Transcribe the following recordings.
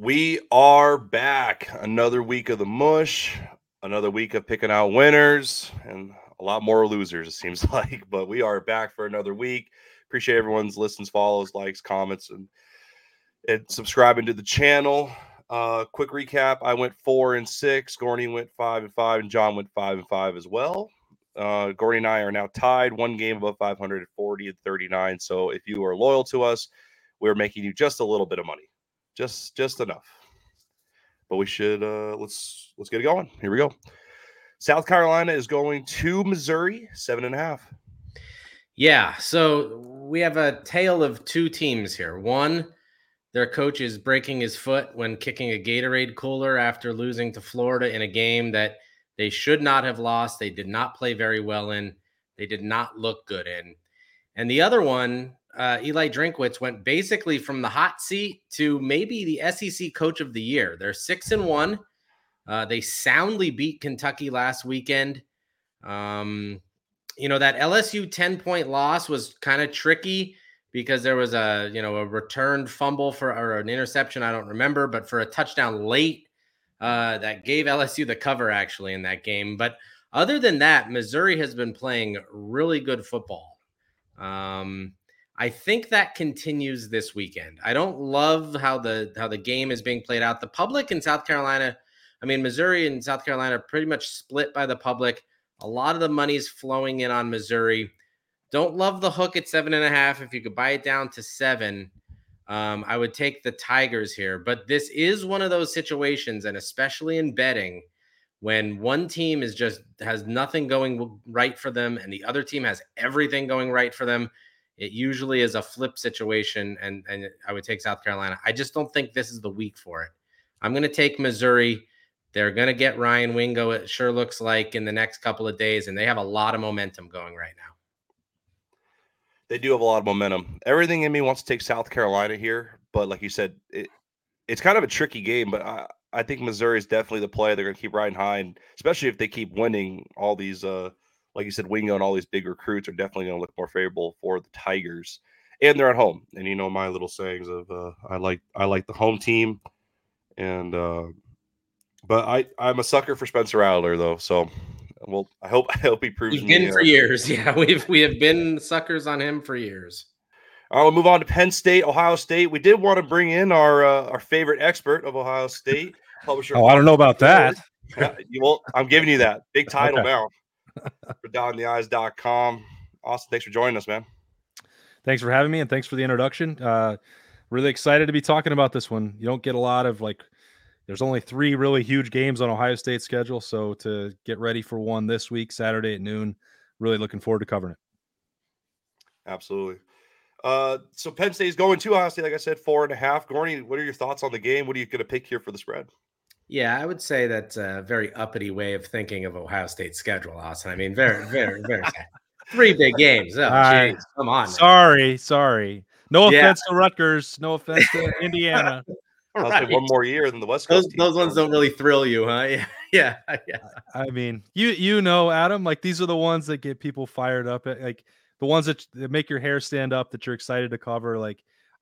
We are back. Another week of the mush, another week of picking out winners, and a lot more losers, it seems like. But we are back for another week. Appreciate everyone's listens, follows, likes, comments, and subscribing to the channel. Quick recap: I went 4-6, Gorney went 5-5, and John went 5-5 as well. Gorney and I are now tied, one game above 500 at 40-39. So if you are loyal to us, we're making you just a little bit of money. Just enough, but we should let's get it going. Here we go. South Carolina is going to Missouri, 7.5. Yeah, so we have a tale of two teams here. One, their coach is breaking his foot when kicking a Gatorade cooler after losing to Florida in a game that they should not have lost. They did not play very well in. They did not look good in. And the other one, Eli Drinkwitz went basically from the hot seat to maybe the SEC coach of the year. They're 6-1. They soundly beat Kentucky last weekend. You know, that LSU 10-point loss was kind of tricky because there was a returned fumble or an interception. I don't remember, but for a touchdown late that gave LSU the cover actually in that game. But other than that, Missouri has been playing really good football. I think that continues this weekend. I don't love how the game is being played out. The public in South Carolina, Missouri and South Carolina are pretty much split by the public. A lot of the money's flowing in on Missouri. Don't love the hook at 7.5. If you could buy it down to 7, I would take the Tigers here. But this is one of those situations, and especially in betting, when one team has nothing going right for them and the other team has everything going right for them. It usually is a flip situation, and I would take South Carolina. I just don't think this is the week for it. I'm going to take Missouri. They're going to get Ryan Wingo, it sure looks like, in the next couple of days, and they have a lot of momentum going right now. They do have a lot of momentum. Everything in me wants to take South Carolina here, but like you said, it's kind of a tricky game, but I think Missouri is definitely the play. They're going to keep riding high, and especially if they keep winning all these like you said, Wingo and all these big recruits are definitely going to look more favorable for the Tigers, and they're at home. And you know my little sayings of I like the home team, and but I'm a sucker for Spencer Adler though. So well, I hope he proves. We've been for years, yeah. We have been suckers on him for years. All right, we'll move on to Penn State, Ohio State. We did want to bring in our favorite expert of Ohio State, publisher. Oh, I don't know about that. Well, I'm giving you that big title okay. Now. For downtheeyes.com. Austin, thanks for joining us, man. Thanks for having me, and thanks for the introduction. Really excited to be talking about this one. You don't get a lot of there's only 3 really huge games on Ohio State's schedule, so to get ready for one this week, Saturday at noon, really looking forward to covering it. Absolutely. So Penn State's going to Ohio State, like I said, 4.5. Gorney, what are your thoughts on the game? What are you going to pick here for the spread? Yeah, I would say that's a very uppity way of thinking of Ohio State's schedule, Austin. Very, very, very sad. 3 big games. Oh, geez, come on. Sorry. No offense to Rutgers. No offense to Indiana. I'll say one more year than the West Coast. Those ones don't really thrill you, huh? Yeah. You know, Adam, these are the ones that get people fired up. The ones that make your hair stand up, that you're excited to cover.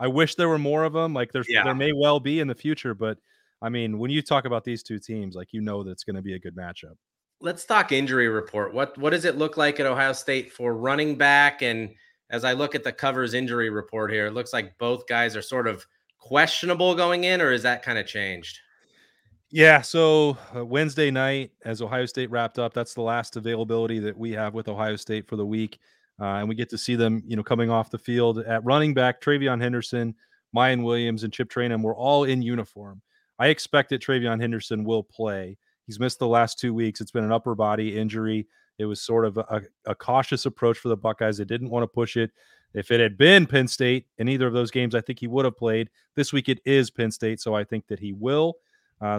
I wish there were more of them. There may well be in the future, but when you talk about these two teams, that's going to be a good matchup. Let's talk injury report. What does it look like at Ohio State for running back? And as I look at the covers injury report here, it looks like both guys are sort of questionable going in, or is that kind of changed? Yeah, so Wednesday night, as Ohio State wrapped up, that's the last availability that we have with Ohio State for the week. And we get to see them, coming off the field at running back. Travion Henderson, Mayan Williams, and Chip Traynum were all in uniform. I expect that Travion Henderson will play. He's missed the last 2 weeks. It's been an upper body injury. It was sort of a cautious approach for the Buckeyes. They didn't want to push it. If it had been Penn State in either of those games, I think he would have played. This week it is Penn State, so I think that he will.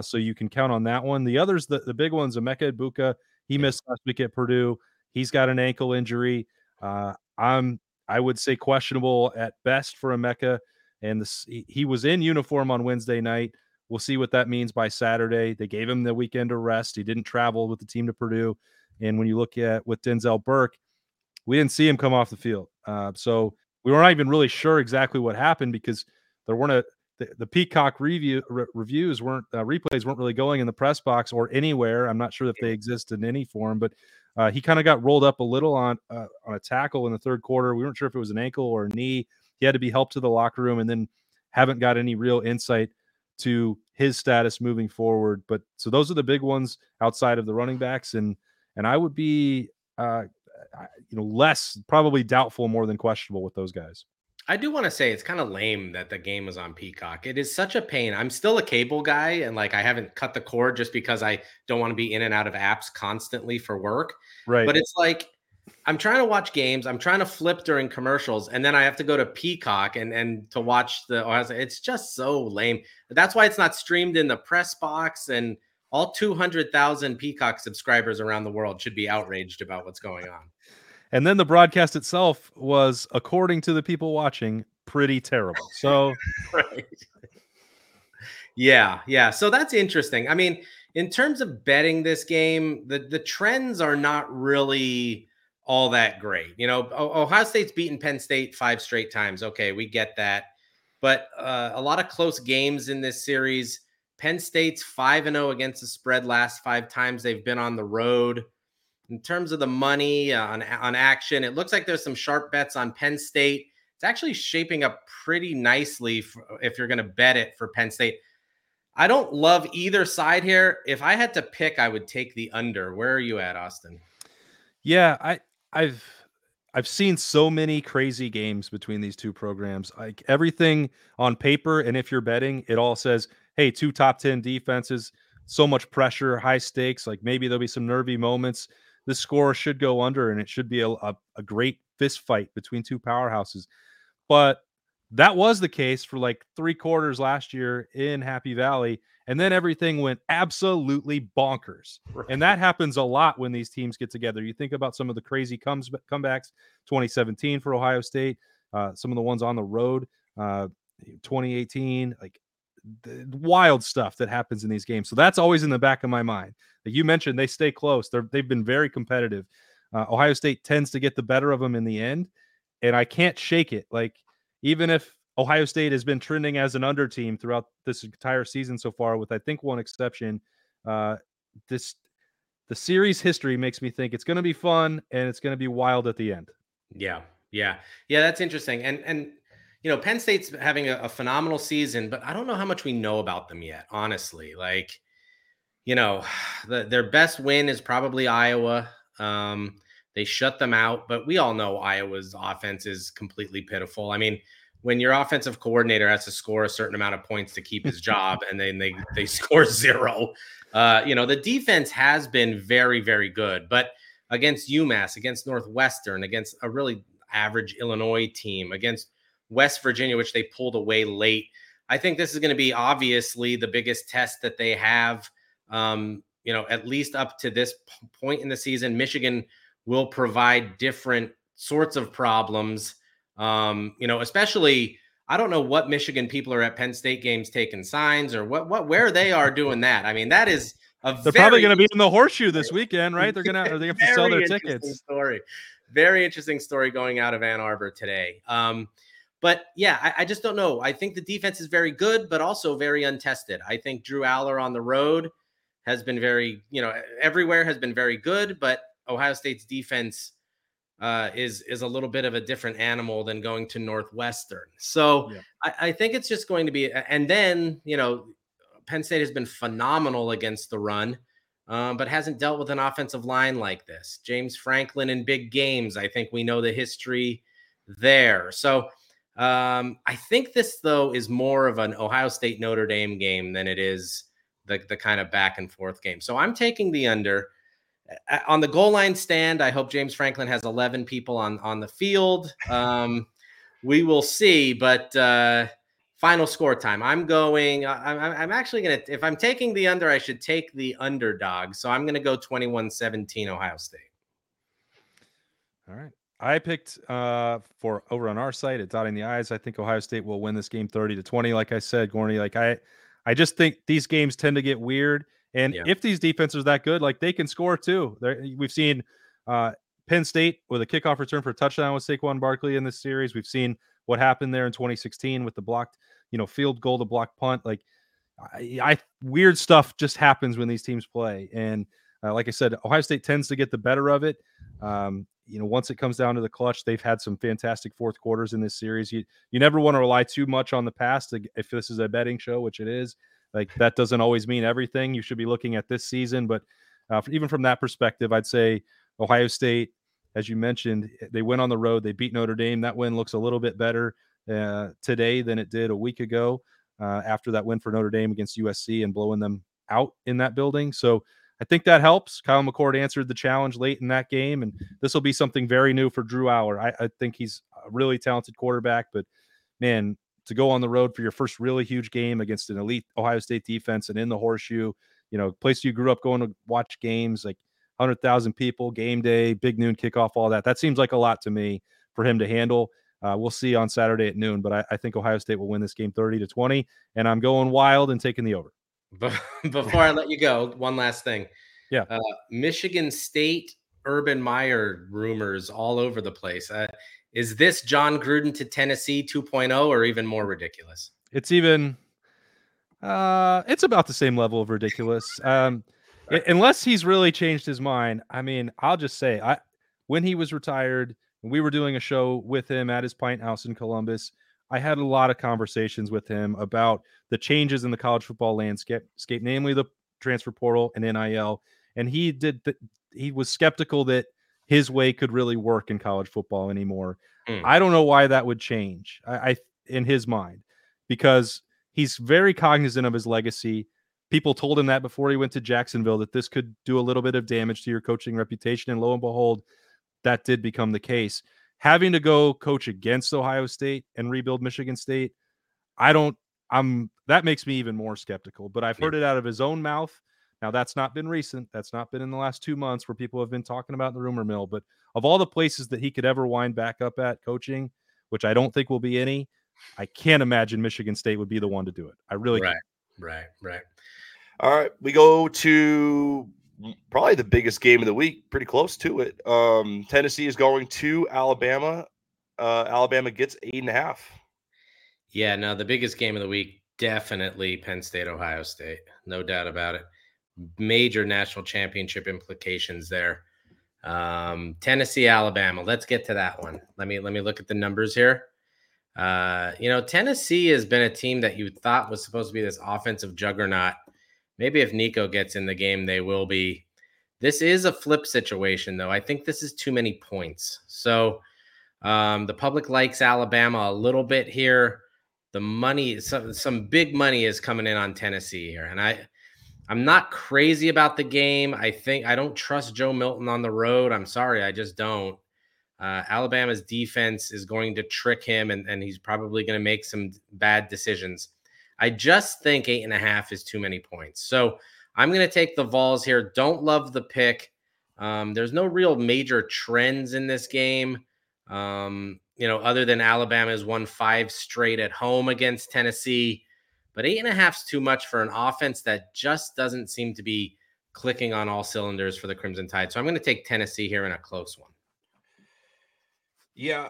So you can count on that one. The others, the big ones, Emeka Ibuka, he missed last week at Purdue. He's got an ankle injury. I would say questionable at best for Emeka. And he was in uniform on Wednesday night. We'll see what that means by Saturday. They gave him the weekend to rest. He didn't travel with the team to Purdue. And when you look at with Denzel Burke, we didn't see him come off the field. So we weren't even really sure exactly what happened because there weren't the Peacock reviews weren't replays weren't really going in the press box or anywhere. I'm not sure that they exist in any form, but he kind of got rolled up a little on a tackle in the third quarter. We weren't sure if it was an ankle or a knee. He had to be helped to the locker room, and then haven't got any real insight to his status moving forward. But so those are the big ones outside of the running backs. And I would be, less probably doubtful more than questionable with those guys. I do want to say it's kind of lame that the game is on Peacock. It is such a pain. I'm still a cable guy, and like I haven't cut the cord just because I don't want to be in and out of apps constantly for work. Right. But it's like I'm trying to watch games. I'm trying to flip during commercials, and then I have to go to Peacock and to watch the. It's just so lame. That's why it's not streamed in the press box, and all 200,000 Peacock subscribers around the world should be outraged about what's going on. And then the broadcast itself was, according to the people watching, pretty terrible. So, right. Yeah. So that's interesting. I mean, in terms of betting this game, the trends are not really all that great. You know, Ohio State's beaten Penn State 5 straight times. Okay, we get that. But a lot of close games in this series. Penn State's 5-0 against the spread last 5 times they've been on the road. In terms of the money on action, it looks like there's some sharp bets on Penn State. It's actually shaping up pretty nicely if you're going to bet it for Penn State. I don't love either side here. If I had to pick, I would take the under. Where are you at, Austin? Yeah, I've seen so many crazy games between these two programs. Like everything on paper, and if you're betting, it all says, hey, two top 10 defenses, so much pressure, high stakes. Like maybe there'll be some nervy moments. The score should go under, and it should be a great fist fight between two powerhouses. But that was the case for like 3 quarters last year in Happy Valley, and then everything went absolutely bonkers. Right. And that happens a lot when these teams get together. You think about some of the crazy comebacks, 2017 for Ohio State, some of the ones on the road, 2018, like the wild stuff that happens in these games. So that's always in the back of my mind. Like you mentioned, they stay close. They've been very competitive. Ohio State tends to get the better of them in the end, and I can't shake it. Like even if Ohio State has been trending as an under team throughout this entire season so far, with I think one exception, the series history makes me think it's going to be fun and it's going to be wild at the end. Yeah. That's interesting. And you know, Penn State's having a phenomenal season, but I don't know how much we know about them yet, honestly. Like, you know, their best win is probably Iowa. They shut them out, but we all know Iowa's offense is completely pitiful. I mean, when your offensive coordinator has to score a certain amount of points to keep his job, and then they score 0. The defense has been very, very good, but against UMass, against Northwestern, against a really average Illinois team, against West Virginia, which they pulled away late. I think this is going to be obviously the biggest test that they have, at least up to this point in the season. Michigan will provide different sorts of problems, especially I don't know what Michigan people are at Penn State games taking signs or where they are doing that. I mean, that is they're probably going to be in the horseshoe this weekend, right? They have to sell their tickets. Very interesting story going out of Ann Arbor today. But yeah, I just don't know. I think the defense is very good, but also very untested. I think Drew Allar on the road has been very, everywhere has been very good, but Ohio State's defense is a little bit of a different animal than going to Northwestern. So yeah. I think it's just going to be, and then, Penn State has been phenomenal against the run, but hasn't dealt with an offensive line like this. James Franklin in big games. I think we know the history there. So I think this, though, is more of an Ohio State-Notre Dame game than it is the kind of back-and-forth game. So I'm taking the under. On the goal line stand, I hope James Franklin has 11 people on the field. We will see, but final score time. I'm actually going to – if I'm taking the under, I should take the underdog. So I'm going to go 21-17 Ohio State. All right. I picked for over on our site at Dotting the I's. I think Ohio State will win this game 30-20. Like I said, Gorney, like I just think these games tend to get weird. And if these defenses are that good, like they can score too. We've seen Penn State with a kickoff return for a touchdown with Saquon Barkley in this series. We've seen what happened there in 2016 with the blocked you know, field goal to block punt. Like, I weird stuff just happens when these teams play. And like I said, Ohio State tends to get the better of it. You know, once it comes down to the clutch, they've had some fantastic fourth quarters in this series. You never want to rely too much on the past. If this is a betting show, which it is, like, that doesn't always mean everything. You should be looking at this season. But even from that perspective, I'd say Ohio State, as you mentioned, they went on the road. They beat Notre Dame. That win looks a little bit better today than it did a week ago after that win for Notre Dame against USC and blowing them out in that building. So I think that helps. Kyle McCord answered the challenge late in that game, and this will be something very new for Drew Allar. I think he's a really talented quarterback, but, man, to go on the road for your first really huge game against an elite Ohio State defense and in the Horseshoe, you know, place you grew up going to watch games, like 100,000 people, game day, big noon kickoff, all that. That seems like a lot to me for him to handle. We'll see on Saturday at noon, but I think Ohio State will win this game 30-20, and I'm going wild and taking the over. Before I let you go, one last thing. Yeah. Michigan State Urban Meyer rumors all over the place. Is this John Gruden to Tennessee 2.0 or even more ridiculous? It's even it's about the same level of ridiculous. Unless he's really changed his mind. I mean, I'll just say when he was retired and we were doing a show with him at his pint house in Columbus, I had a lot of conversations with him about the changes in the college football landscape, namely the transfer portal and NIL. And he was skeptical that his way could really work in college football anymore. I don't know why that would change in his mind, because he's very cognizant of his legacy. People told him that before he went to Jacksonville, that this could do a little bit of damage to your coaching reputation. And lo and behold, that did become the case. Having to go coach against Ohio State and rebuild Michigan State, that makes me even more skeptical. But I've heard it out of his own mouth. Now, that's not been recent. That's not been in the last 2 months where people have been talking about the rumor mill. But of all the places that he could ever wind back up at coaching, which I don't think will be any, I can't imagine Michigan State would be the one to do it. I really can't. Right. All right. We go to probably the biggest game of the week, pretty close to it. Tennessee is going to Alabama. Alabama gets 8.5. Yeah, no, the biggest game of the week, definitely Penn State, Ohio State. No doubt about it. Major national championship implications there. Tennessee, Alabama. Let's get to that one. Let me look at the numbers here. You know, Tennessee has been a team that you thought was supposed to be this offensive juggernaut. Maybe if Nico gets in the game, they will be. This is a flip situation, though. I think this is too many points. So the public likes Alabama a little bit here. The money, some big money is coming in on Tennessee here. And I'm not crazy about the game. I don't trust Joe Milton on the road. I'm sorry, I just don't. Alabama's defense is going to trick him, and he's probably going to make some bad decisions. I just think 8.5 is too many points. So I'm going to take the Vols here. Don't love the pick. There's no real major trends in this game, you know, other than Alabama has won 5 straight at home against Tennessee. But 8.5 is too much for an offense that just doesn't seem to be clicking on all cylinders for the Crimson Tide. So I'm going to take Tennessee here in a close one. Yeah.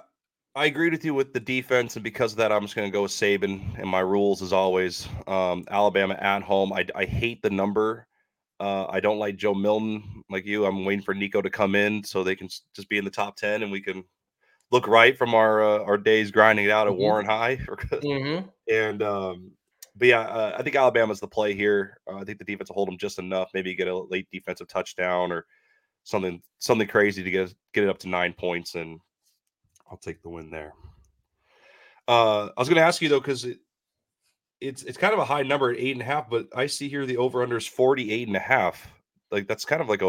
I agreed with you with the defense, and because of that, I'm just going to go with Saban, and my rules, as always, Alabama at home. I hate the number. I don't like Joe Milton like you. I'm waiting for Nico to come in so they can just be in the top 10, and we can look right from our days grinding it out at Warren High. And but, yeah, I think Alabama's the play here. I think the defense will hold them just enough, maybe get a late defensive touchdown or something crazy to get it up to 9 points, and I'll take the win there. I was going to ask you, though, because it's kind of a high number at 8.5, but I see here the over-under is 48.5. Like, that's kind of like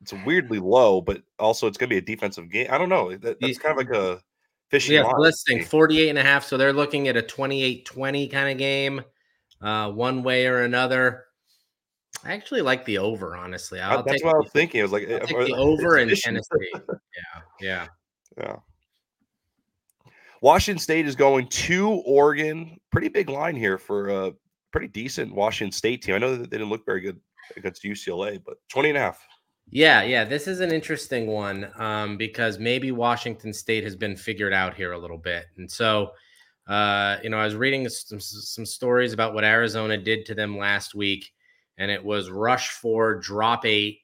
it's weirdly low, but also it's going to be a defensive game. I don't know. That's kind of like a fishing line. Yeah, listing 48.5, so they're looking at a 28-20 kind of game, one way or another. I actually like the over, honestly. That's what I was thinking. It was like the over in Tennessee. Yeah. Washington State is going to Oregon. Pretty big line here for a pretty decent Washington State team. I know that they didn't look very good against UCLA, but 20.5. Yeah. This is an interesting one because maybe Washington State has been figured out here a little bit. And so I was reading some stories about what Arizona did to them last week, and it was rush 4, drop 8,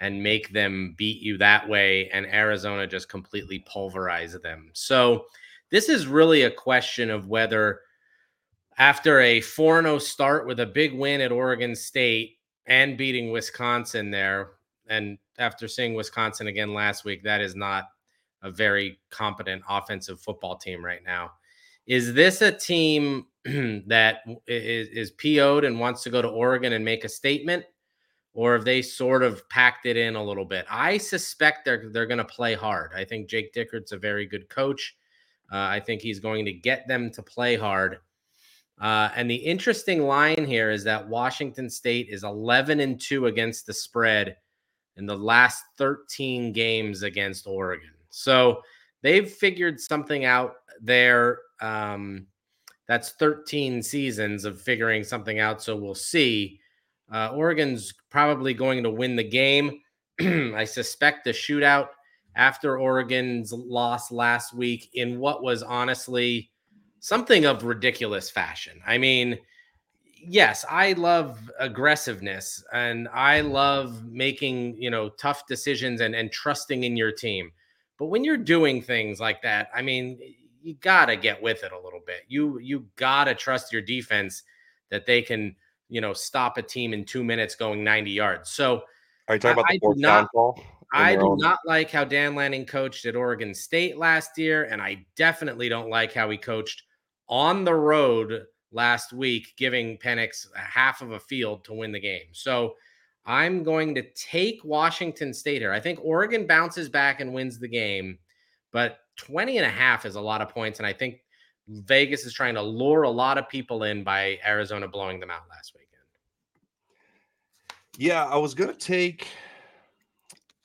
and make them beat you that way, and Arizona just completely pulverized them. So this is really a question of whether after a 4-0 start with a big win at Oregon State and beating Wisconsin there, and after seeing Wisconsin again last week, that is not a very competent offensive football team right now. Is this a team that is PO'd and wants to go to Oregon and make a statement, or have they sort of packed it in a little bit? I suspect they're going to play hard. I think Jake Dickert's a very good coach. I think he's going to get them to play hard. And the interesting line here is that Washington State is 11-2 against the spread in the last 13 games against Oregon. So they've figured something out there. That's 13 seasons of figuring something out. So we'll see. Oregon's probably going to win the game. I suspect the shootout after Oregon's loss last week in what was honestly something of ridiculous fashion. I mean, yes, I love aggressiveness and I love making, tough decisions and trusting in your team. But when you're doing things like that, I mean, you got to get with it a little bit. You got to trust your defense that they can, stop a team in 2 minutes going 90 yards. So are you talking about the fourth down call? I do not like how Dan Lanning coached at Oregon State last year. And I definitely don't like how he coached on the road last week, giving Penix half of a field to win the game. So I'm going to take Washington State here. I think Oregon bounces back and wins the game, but 20.5 is a lot of points. And I think Vegas is trying to lure a lot of people in by Arizona blowing them out last weekend. Yeah, I think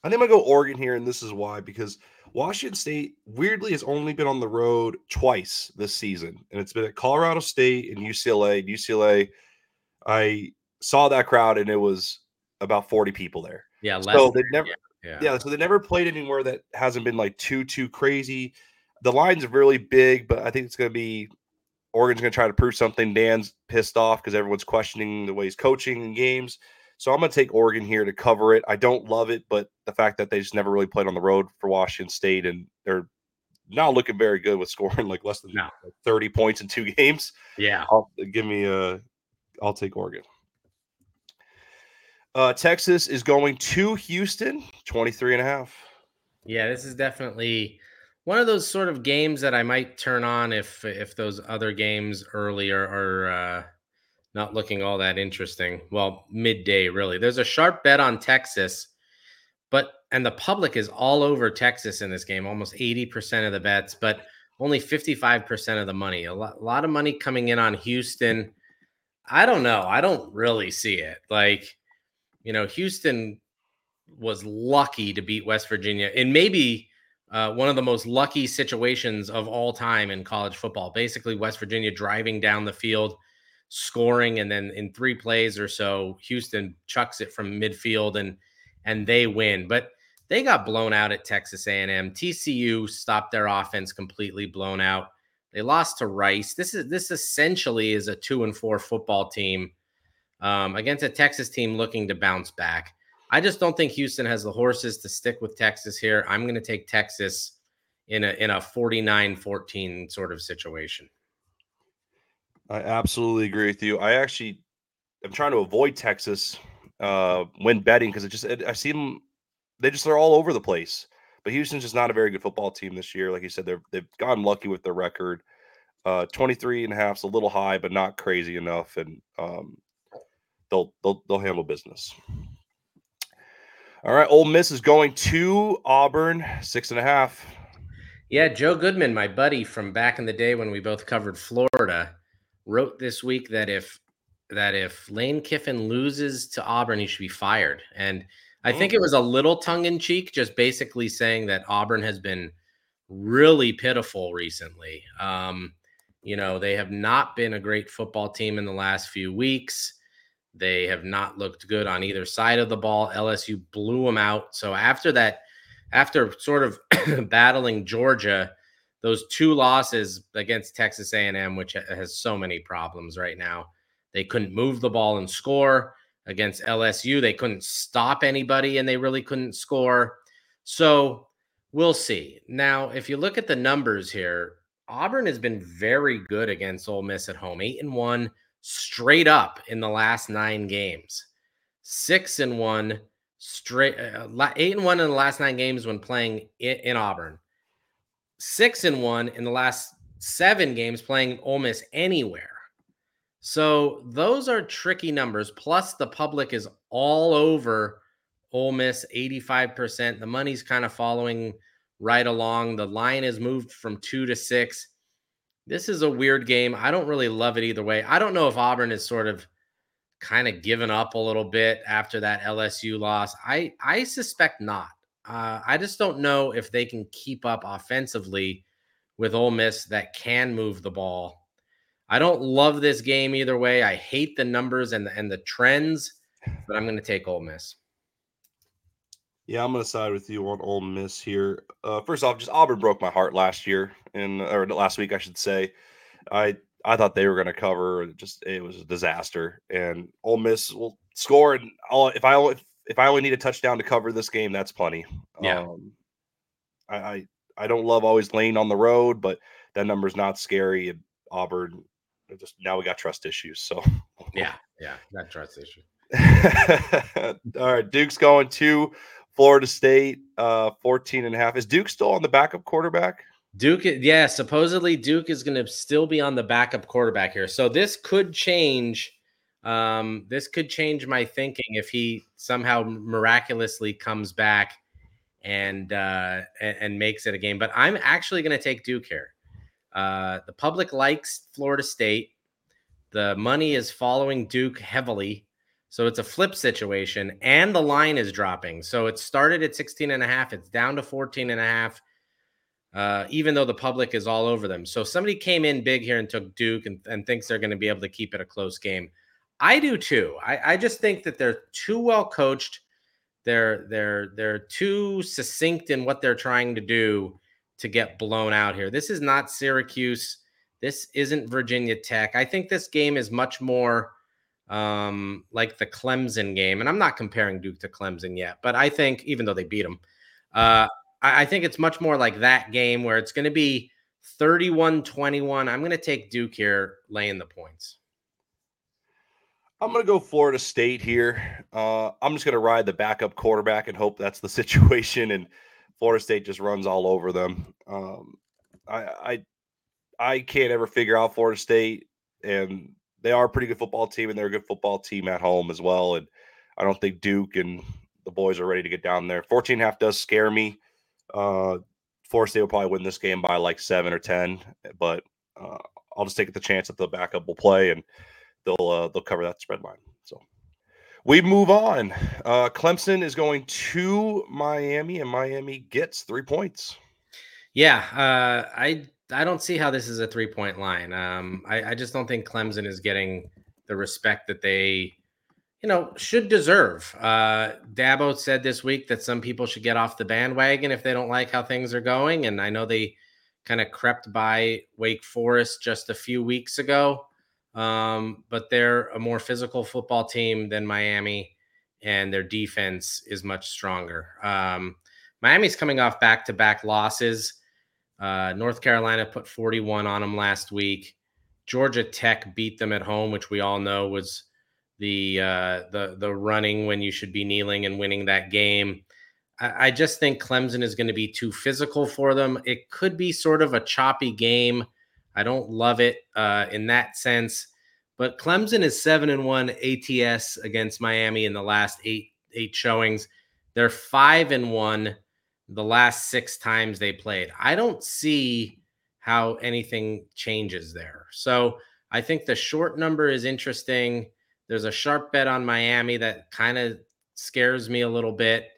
I'm going to go Oregon here, and this is why, because Washington State weirdly has only been on the road twice this season, and it's been at Colorado State and UCLA. I saw that crowd, and it was about 40 people there. Yeah, so they never, so they never played anywhere that hasn't been like too crazy. The line's really big, but I think it's going to be Oregon's going to try to prove something. Dan's pissed off because everyone's questioning the way he's coaching in games. So I'm going to take Oregon here to cover it. I don't love it, but the fact that they just never really played on the road for Washington State, and they're not looking very good with scoring like less than 30 points in two games. Yeah. I'll take Oregon. Texas is going to Houston, 23.5. Yeah, this is definitely one of those sort of games that I might turn on if those other games earlier are not looking all that interesting. Well, midday, really. There's a sharp bet on Texas, and the public is all over Texas in this game, almost 80% of the bets, but only 55% of the money. A lot of money coming in on Houston. I don't know. I don't really see it. Houston was lucky to beat West Virginia in maybe one of the most lucky situations of all time in college football. Basically, West Virginia driving down the field, scoring, and then in three plays or so, Houston chucks it from midfield and they win. But they got blown out at Texas A&M. TCU stopped their offense, completely blown out. They lost to Rice. This essentially is a 2-4 football team against a Texas team looking to bounce back. I just don't think Houston has the horses to stick with Texas here. I'm going to take Texas in a 49-14 sort of situation. I absolutely agree with you. I'm trying to avoid Texas when betting because I see them. They're all over the place. But Houston's just not a very good football team this year. Like you said, they've gotten lucky with their record. 23.5 is a little high, but not crazy enough, and they'll handle business. All right, Ole Miss is going to Auburn, 6.5. Yeah, Joe Goodman, my buddy from back in the day when we both covered Florida, wrote this week that if Lane Kiffin loses to Auburn, he should be fired. And I think it was a little tongue-in-cheek, just basically saying that Auburn has been really pitiful recently. They have not been a great football team in the last few weeks. They have not looked good on either side of the ball. LSU blew them out. So after sort of battling Georgia, those two losses against Texas A&M, which has so many problems right now. They couldn't move the ball and score. Against LSU, they couldn't stop anybody, and they really couldn't score. So we'll see. Now, if you look at the numbers here, Auburn has been very good against Ole Miss at home, 8-1 straight up in the last 9 games, 6-1 straight, 8-1 in the last 9 games when playing in Auburn, 6-1 in the last 7 games playing Ole Miss anywhere. So those are tricky numbers. Plus, the public is all over Ole Miss, 85%. The money's kind of following right along. The line has moved from 2 to 6. This is a weird game. I don't really love it either way. I don't know if Auburn is sort of kind of given up a little bit after that LSU loss. I suspect not. I just don't know if they can keep up offensively with Ole Miss that can move the ball. I don't love this game either way. I hate the numbers and the trends, but I'm going to take Ole Miss. Yeah, I'm going to side with you on Ole Miss here. First off, just Auburn broke my heart last week, I should say. I thought they were going to cover. It was a disaster, and Ole Miss will score. And if I only need a touchdown to cover this game, that's plenty. Yeah. I don't love always laying on the road, but that number's not scary. And Auburn, just now we got trust issues. So yeah, not trust issue. All right, Duke's going to Florida State, 14.5. Is Duke still on the backup quarterback? Duke, yeah, supposedly Duke is going to still be on the backup quarterback here. So this could change. This could change my thinking if he somehow miraculously comes back and makes it a game. But I'm actually going to take Duke here. The public likes Florida State. The money is following Duke heavily. So it's a flip situation, and the line is dropping. So it started at 16.5. It's down to 14.5, even though the public is all over them. So somebody came in big here and took Duke and thinks they're going to be able to keep it a close game. I do too. I just think that they're too well coached. They're too succinct in what they're trying to do to get blown out here. This is not Syracuse. This isn't Virginia Tech. I think this game is much more like the Clemson game. And I'm not comparing Duke to Clemson yet, but I think, even though they beat them, I think it's much more like that game where it's going to be 31-21. I'm going to take Duke here, laying the points. I'm going to go Florida State here. I'm just going to ride the backup quarterback and hope that's the situation. And Florida State just runs all over them. I can't ever figure out Florida State, and they are a pretty good football team, and they're a good football team at home as well. And I don't think Duke and the boys are ready to get down there. 14.5 does scare me. Florida State will probably win this game by like 7 or 10, but I'll just take the chance that the backup will play and they'll cover that spread line. So we move on. Clemson is going to Miami, and Miami gets 3 points. Yeah, I don't see how this is a 3-point line. I just don't think Clemson is getting the respect that they, should deserve. Dabo said this week that some people should get off the bandwagon if they don't like how things are going. And I know they kind of crept by Wake Forest just a few weeks ago. But they're a more physical football team than Miami, and their defense is much stronger. Miami's coming off back-to-back losses. North Carolina put 41 on them last week. Georgia Tech beat them at home, which we all know was the running when you should be kneeling and winning that game. I just think Clemson is going to be too physical for them. It could be sort of a choppy game. I don't love it in that sense, but Clemson is 7-1 ATS against Miami in the last eight showings. They're 5-1. The last 6 times they played. I don't see how anything changes there. So I think the short number is interesting. There's a sharp bet on Miami that kind of scares me a little bit.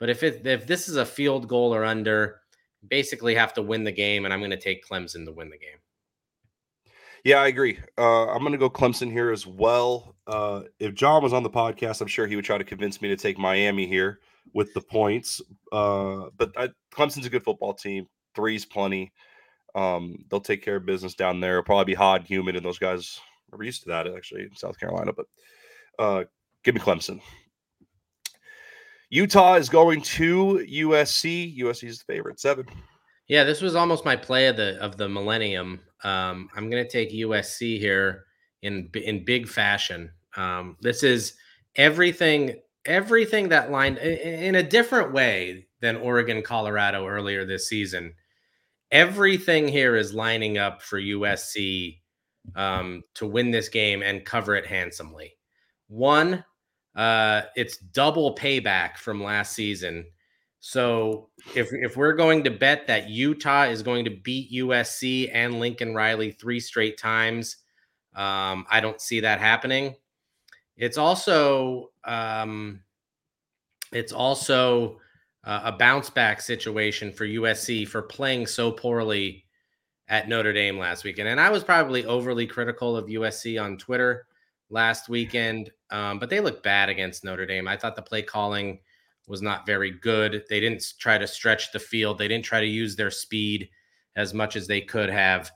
But if this is a field goal or under, basically have to win the game, and I'm going to take Clemson to win the game. Yeah, I agree. I'm going to go Clemson here as well. If John was on the podcast, I'm sure he would try to convince me to take Miami here with the points, but Clemson's a good football team. 3's plenty. They'll take care of business down there. It'll probably be hot and humid, and those guys are used to that, actually, in South Carolina. But give me Clemson. Utah is going to USC. USC is the favorite, 7. Yeah, this was almost my play of the millennium. I'm going to take USC here in big fashion. This is everything that lined in a different way than Oregon, Colorado earlier this season. Everything here is lining up for USC to win this game and cover it handsomely. One, it's double payback from last season. So if we're going to bet that Utah is going to beat USC and Lincoln Riley 3 straight times, I don't see that happening. It's also a bounce back situation for USC for playing so poorly at Notre Dame last weekend. And I was probably overly critical of USC on Twitter last weekend, but they looked bad against Notre Dame. I thought the play calling was not very good. They didn't try to stretch the field. They didn't try to use their speed as much as they could have.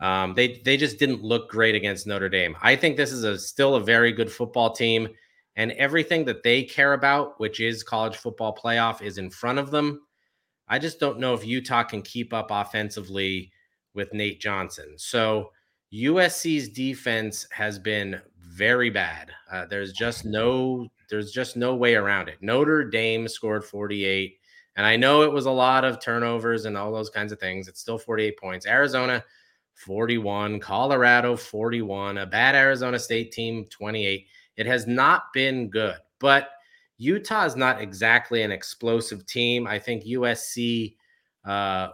They just didn't look great against Notre Dame. I think this is still a very good football team, and everything that they care about, which is college football playoff, is in front of them. I just don't know if Utah can keep up offensively with Nate Johnson. So USC's defense has been very bad. There's just no way around it. Notre Dame scored 48, and I know it was a lot of turnovers and all those kinds of things. It's still 48 points. Arizona, 41, Colorado, 41, a bad Arizona State team, 28. It has not been good, but Utah is not exactly an explosive team. I think USC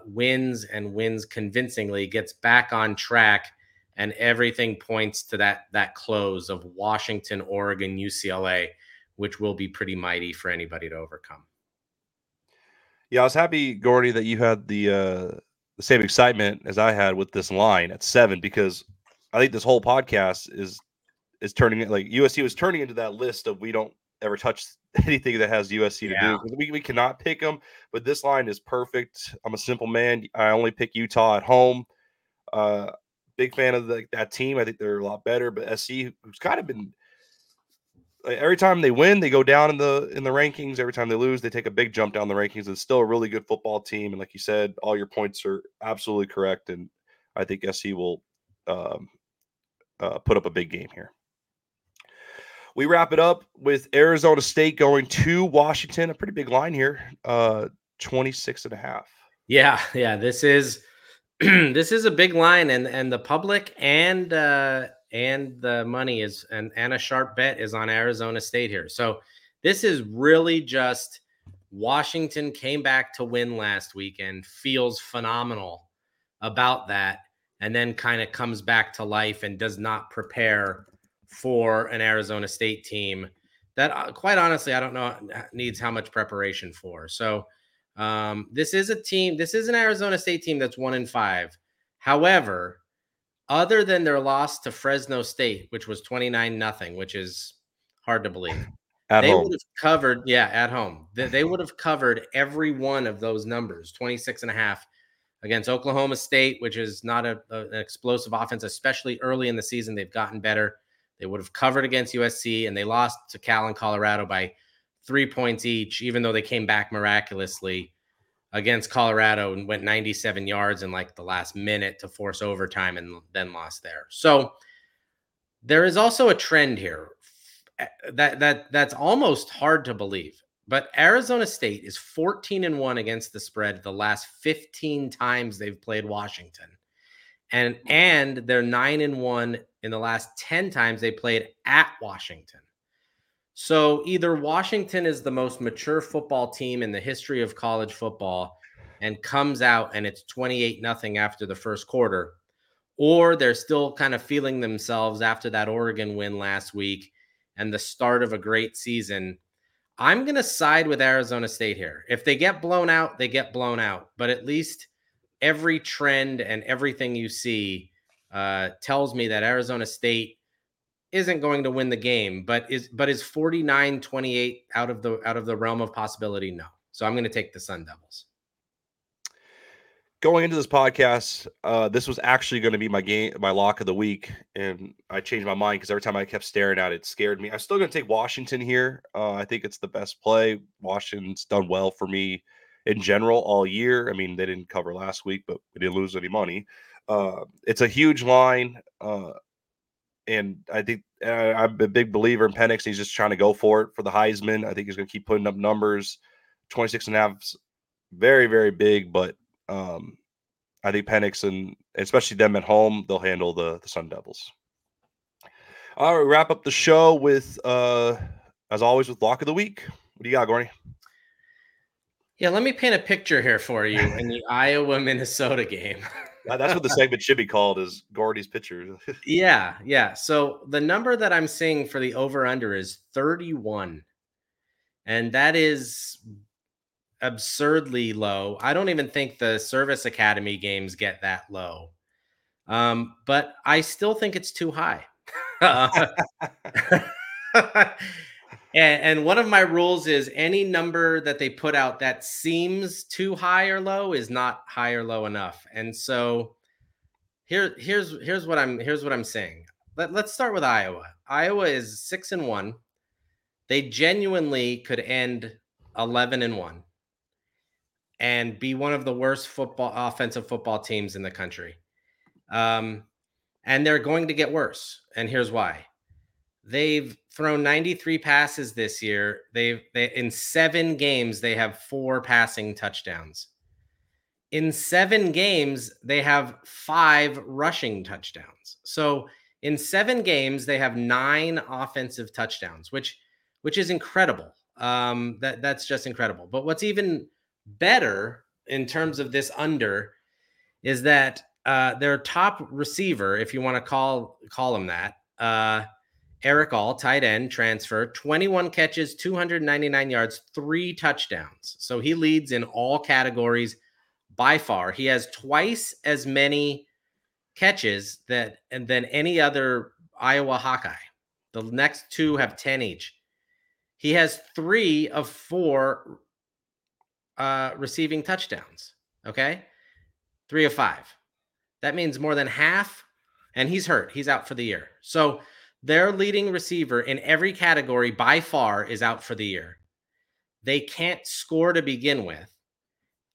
wins convincingly, gets back on track, and everything points to that close of Washington, Oregon, UCLA, which will be pretty mighty for anybody to overcome. Yeah, I was happy, Gordy, that you had the same excitement as I had with this line at 7, because I think this whole podcast is turning, like, USC was turning into that list of we don't ever touch anything that has USC to do. We cannot pick them, but this line is perfect. I'm a simple man. I only pick Utah at home. Big fan of that team. I think they're a lot better, but SC, who's kind of been, like, every time they win, they go down in the rankings. Every time they lose, they take a big jump down the rankings. It's still a really good football team, and like you said, all your points are absolutely correct, and I think SC will put up a big game here. We wrap it up with Arizona State going to Washington. A pretty big line here, 26.5. Yeah. This is a big line, and the public and the money is and a sharp bet is on Arizona State here. So this is really just Washington came back to win last weekend, feels phenomenal about that, and then kind of comes back to life and does not prepare for an Arizona State team that, quite honestly, I don't know needs how much preparation for. So this is an Arizona State team that's 1-5. However, other than their loss to Fresno State, which was 29-0, which is hard to believe, would have covered. Yeah. At home. They would have covered every one of those numbers, 26.5 against Oklahoma State, which is not an explosive offense, especially early in the season. They've gotten better. They would have covered against USC, and they lost to Cal and Colorado by 3 points each, even though they came back miraculously against Colorado and went 97 yards in like the last minute to force overtime and then lost there. So there is also a trend here that's almost hard to believe, but Arizona State is 14-1 against the spread the last 15 times they've played Washington. And they're 9-1 in the last 10 times they played at Washington. So either Washington is the most mature football team in the history of college football and comes out and it's 28-0 after the first quarter, or they're still kind of feeling themselves after that Oregon win last week and the start of a great season. I'm going to side with Arizona State here. If they get blown out, they get blown out. But at least every trend and everything you see tells me that Arizona State isn't going to win the game, but is 49-28 out of the realm of possibility? No. So I'm going to take the Sun Devils. going into this podcast, this was actually going to be my game, my lock of the week, and I changed my mind because every time I kept staring at it, it scared me. I'm still going to take Washington here. I think it's the best play. Washington's done well for me in general all year. I mean, they didn't cover last week, but we didn't lose any money. It's a huge line, and I think I'm a big believer in Penix. He's just trying to go for it for the Heisman. I think he's going to keep putting up numbers. 26.5 is very, very big, but I think Penix and especially them at home, they'll handle the Sun Devils. All right, wrap up the show with, as always, with Lock of the Week. What do you got, Gorney? Yeah, let me paint a picture here for you in the Iowa-Minnesota game. That's what the segment should be called, is Gordy's picture. Yeah. So the number that I'm seeing for the over-under is 31, and that is absurdly low. I don't even think the Service Academy games get that low. But I still think it's too high. And one of my rules is any number that they put out that seems too high or low is not high or low enough. And so here's what I'm saying. Let's start with Iowa. Iowa is 6-1. They genuinely could end 11-1. And be one of the worst offensive football teams in the country. And they're going to get worse. And here's why. They've thrown 93 passes this year. In 7 games, they have 4 passing touchdowns. In 7 games, they have 5 rushing touchdowns. So in 7 games, they have 9 offensive touchdowns, which is incredible. That's just incredible. But what's even better in terms of this under is that their top receiver, if you want to call him that, Eric All, tight end transfer, 21 catches, 299 yards, 3 touchdowns. So he leads in all categories by far. He has twice as many catches than any other Iowa Hawkeye. The next 2 have 10 each. He has 3 of 4 receiving touchdowns. Okay. 3 of 5. That means more than half, and he's hurt. He's out for the year. So their leading receiver in every category by far is out for the year. They can't score to begin with.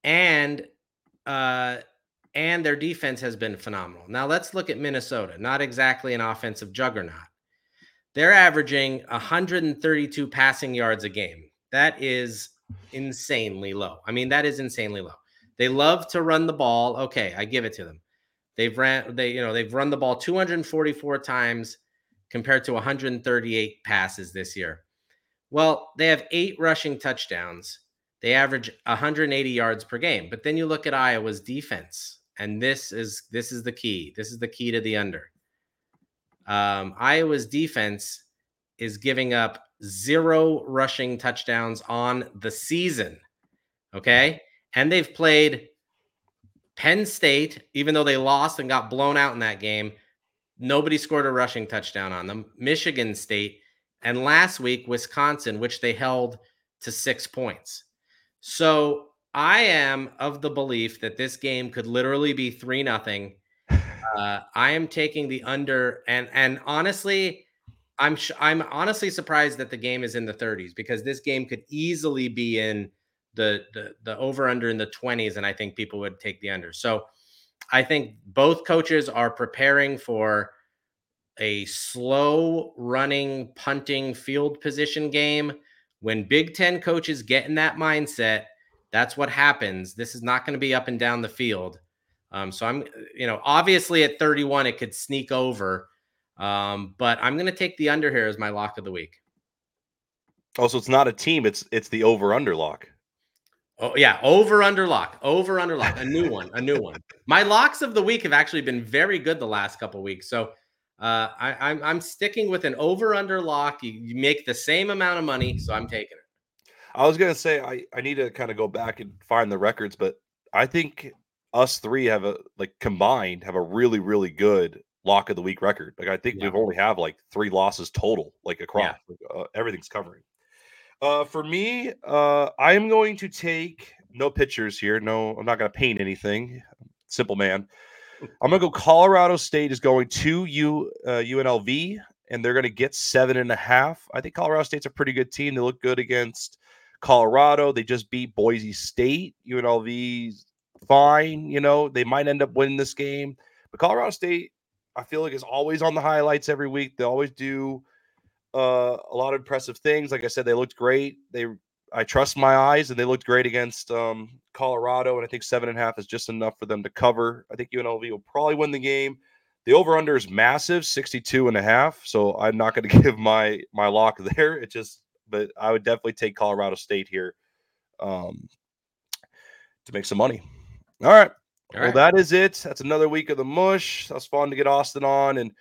And their defense has been phenomenal. Now let's look at Minnesota. Not exactly an offensive juggernaut. They're averaging 132 passing yards a game. That is insanely low. I mean, that is insanely low. They love to run the ball. Okay, I give it to them. They've run the ball 244 times compared to 138 passes this year. Well, they have 8 rushing touchdowns. They average 180 yards per game. But then you look at Iowa's defense, and this is the key. This is the key to the under. Iowa's defense is giving up 0 rushing touchdowns on the season. Okay. And they've played Penn State, even though they lost and got blown out in that game. Nobody scored a rushing touchdown on them. Michigan State, and last week, Wisconsin, which they held to 6 points. So I am of the belief that this game could literally be 3-0. I am taking the under, and honestly, I'm honestly surprised that the game is in the 30s, because this game could easily be in the over-under in the 20s, and I think people would take the under. So I think both coaches are preparing for a slow-running, punting, field position game. When Big Ten coaches get in that mindset, that's what happens. This is not going to be up and down the field. So I'm, obviously at 31, it could sneak over. But I'm going to take the under here as my lock of the week. Oh, so it's not a team. It's the over-under lock. Oh yeah. Over-under lock, a new one. My locks of the week have actually been very good the last couple of weeks. So I'm sticking with an over-under lock. You make the same amount of money. So I'm taking it. I was going to say, I need to kind of go back and find the records, but I think us three have a really, really good lock of the week record. Like, I think we've only have 3 losses total, across everything's covering. For me, I'm going to take no pictures here. No, I'm not going to paint anything. Simple man. I'm going to go Colorado State is going to UNLV, and they're going to get 7.5. I think Colorado State's a pretty good team. They look good against Colorado. They just beat Boise State. UNLV's fine. You know, they might end up winning this game. But Colorado State, I feel like, is always on the highlights every week. They always do a lot of impressive things. Like I said, they looked great. I trust my eyes, and they looked great against Colorado, and I think 7.5 is just enough for them to cover. I think UNLV will probably win the game. The over-under is massive, 62.5, so I'm not going to give my lock there. But I would definitely take Colorado State here to make some money. All right. All right. Well, that is it. That's another week of the Mush. That was fun to get Austin on, and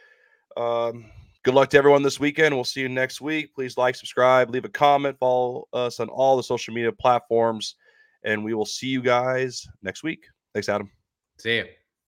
good luck to everyone this weekend. We'll see you next week. Please like, subscribe, leave a comment, follow us on all the social media platforms, and we will see you guys next week. Thanks, Adam. See you.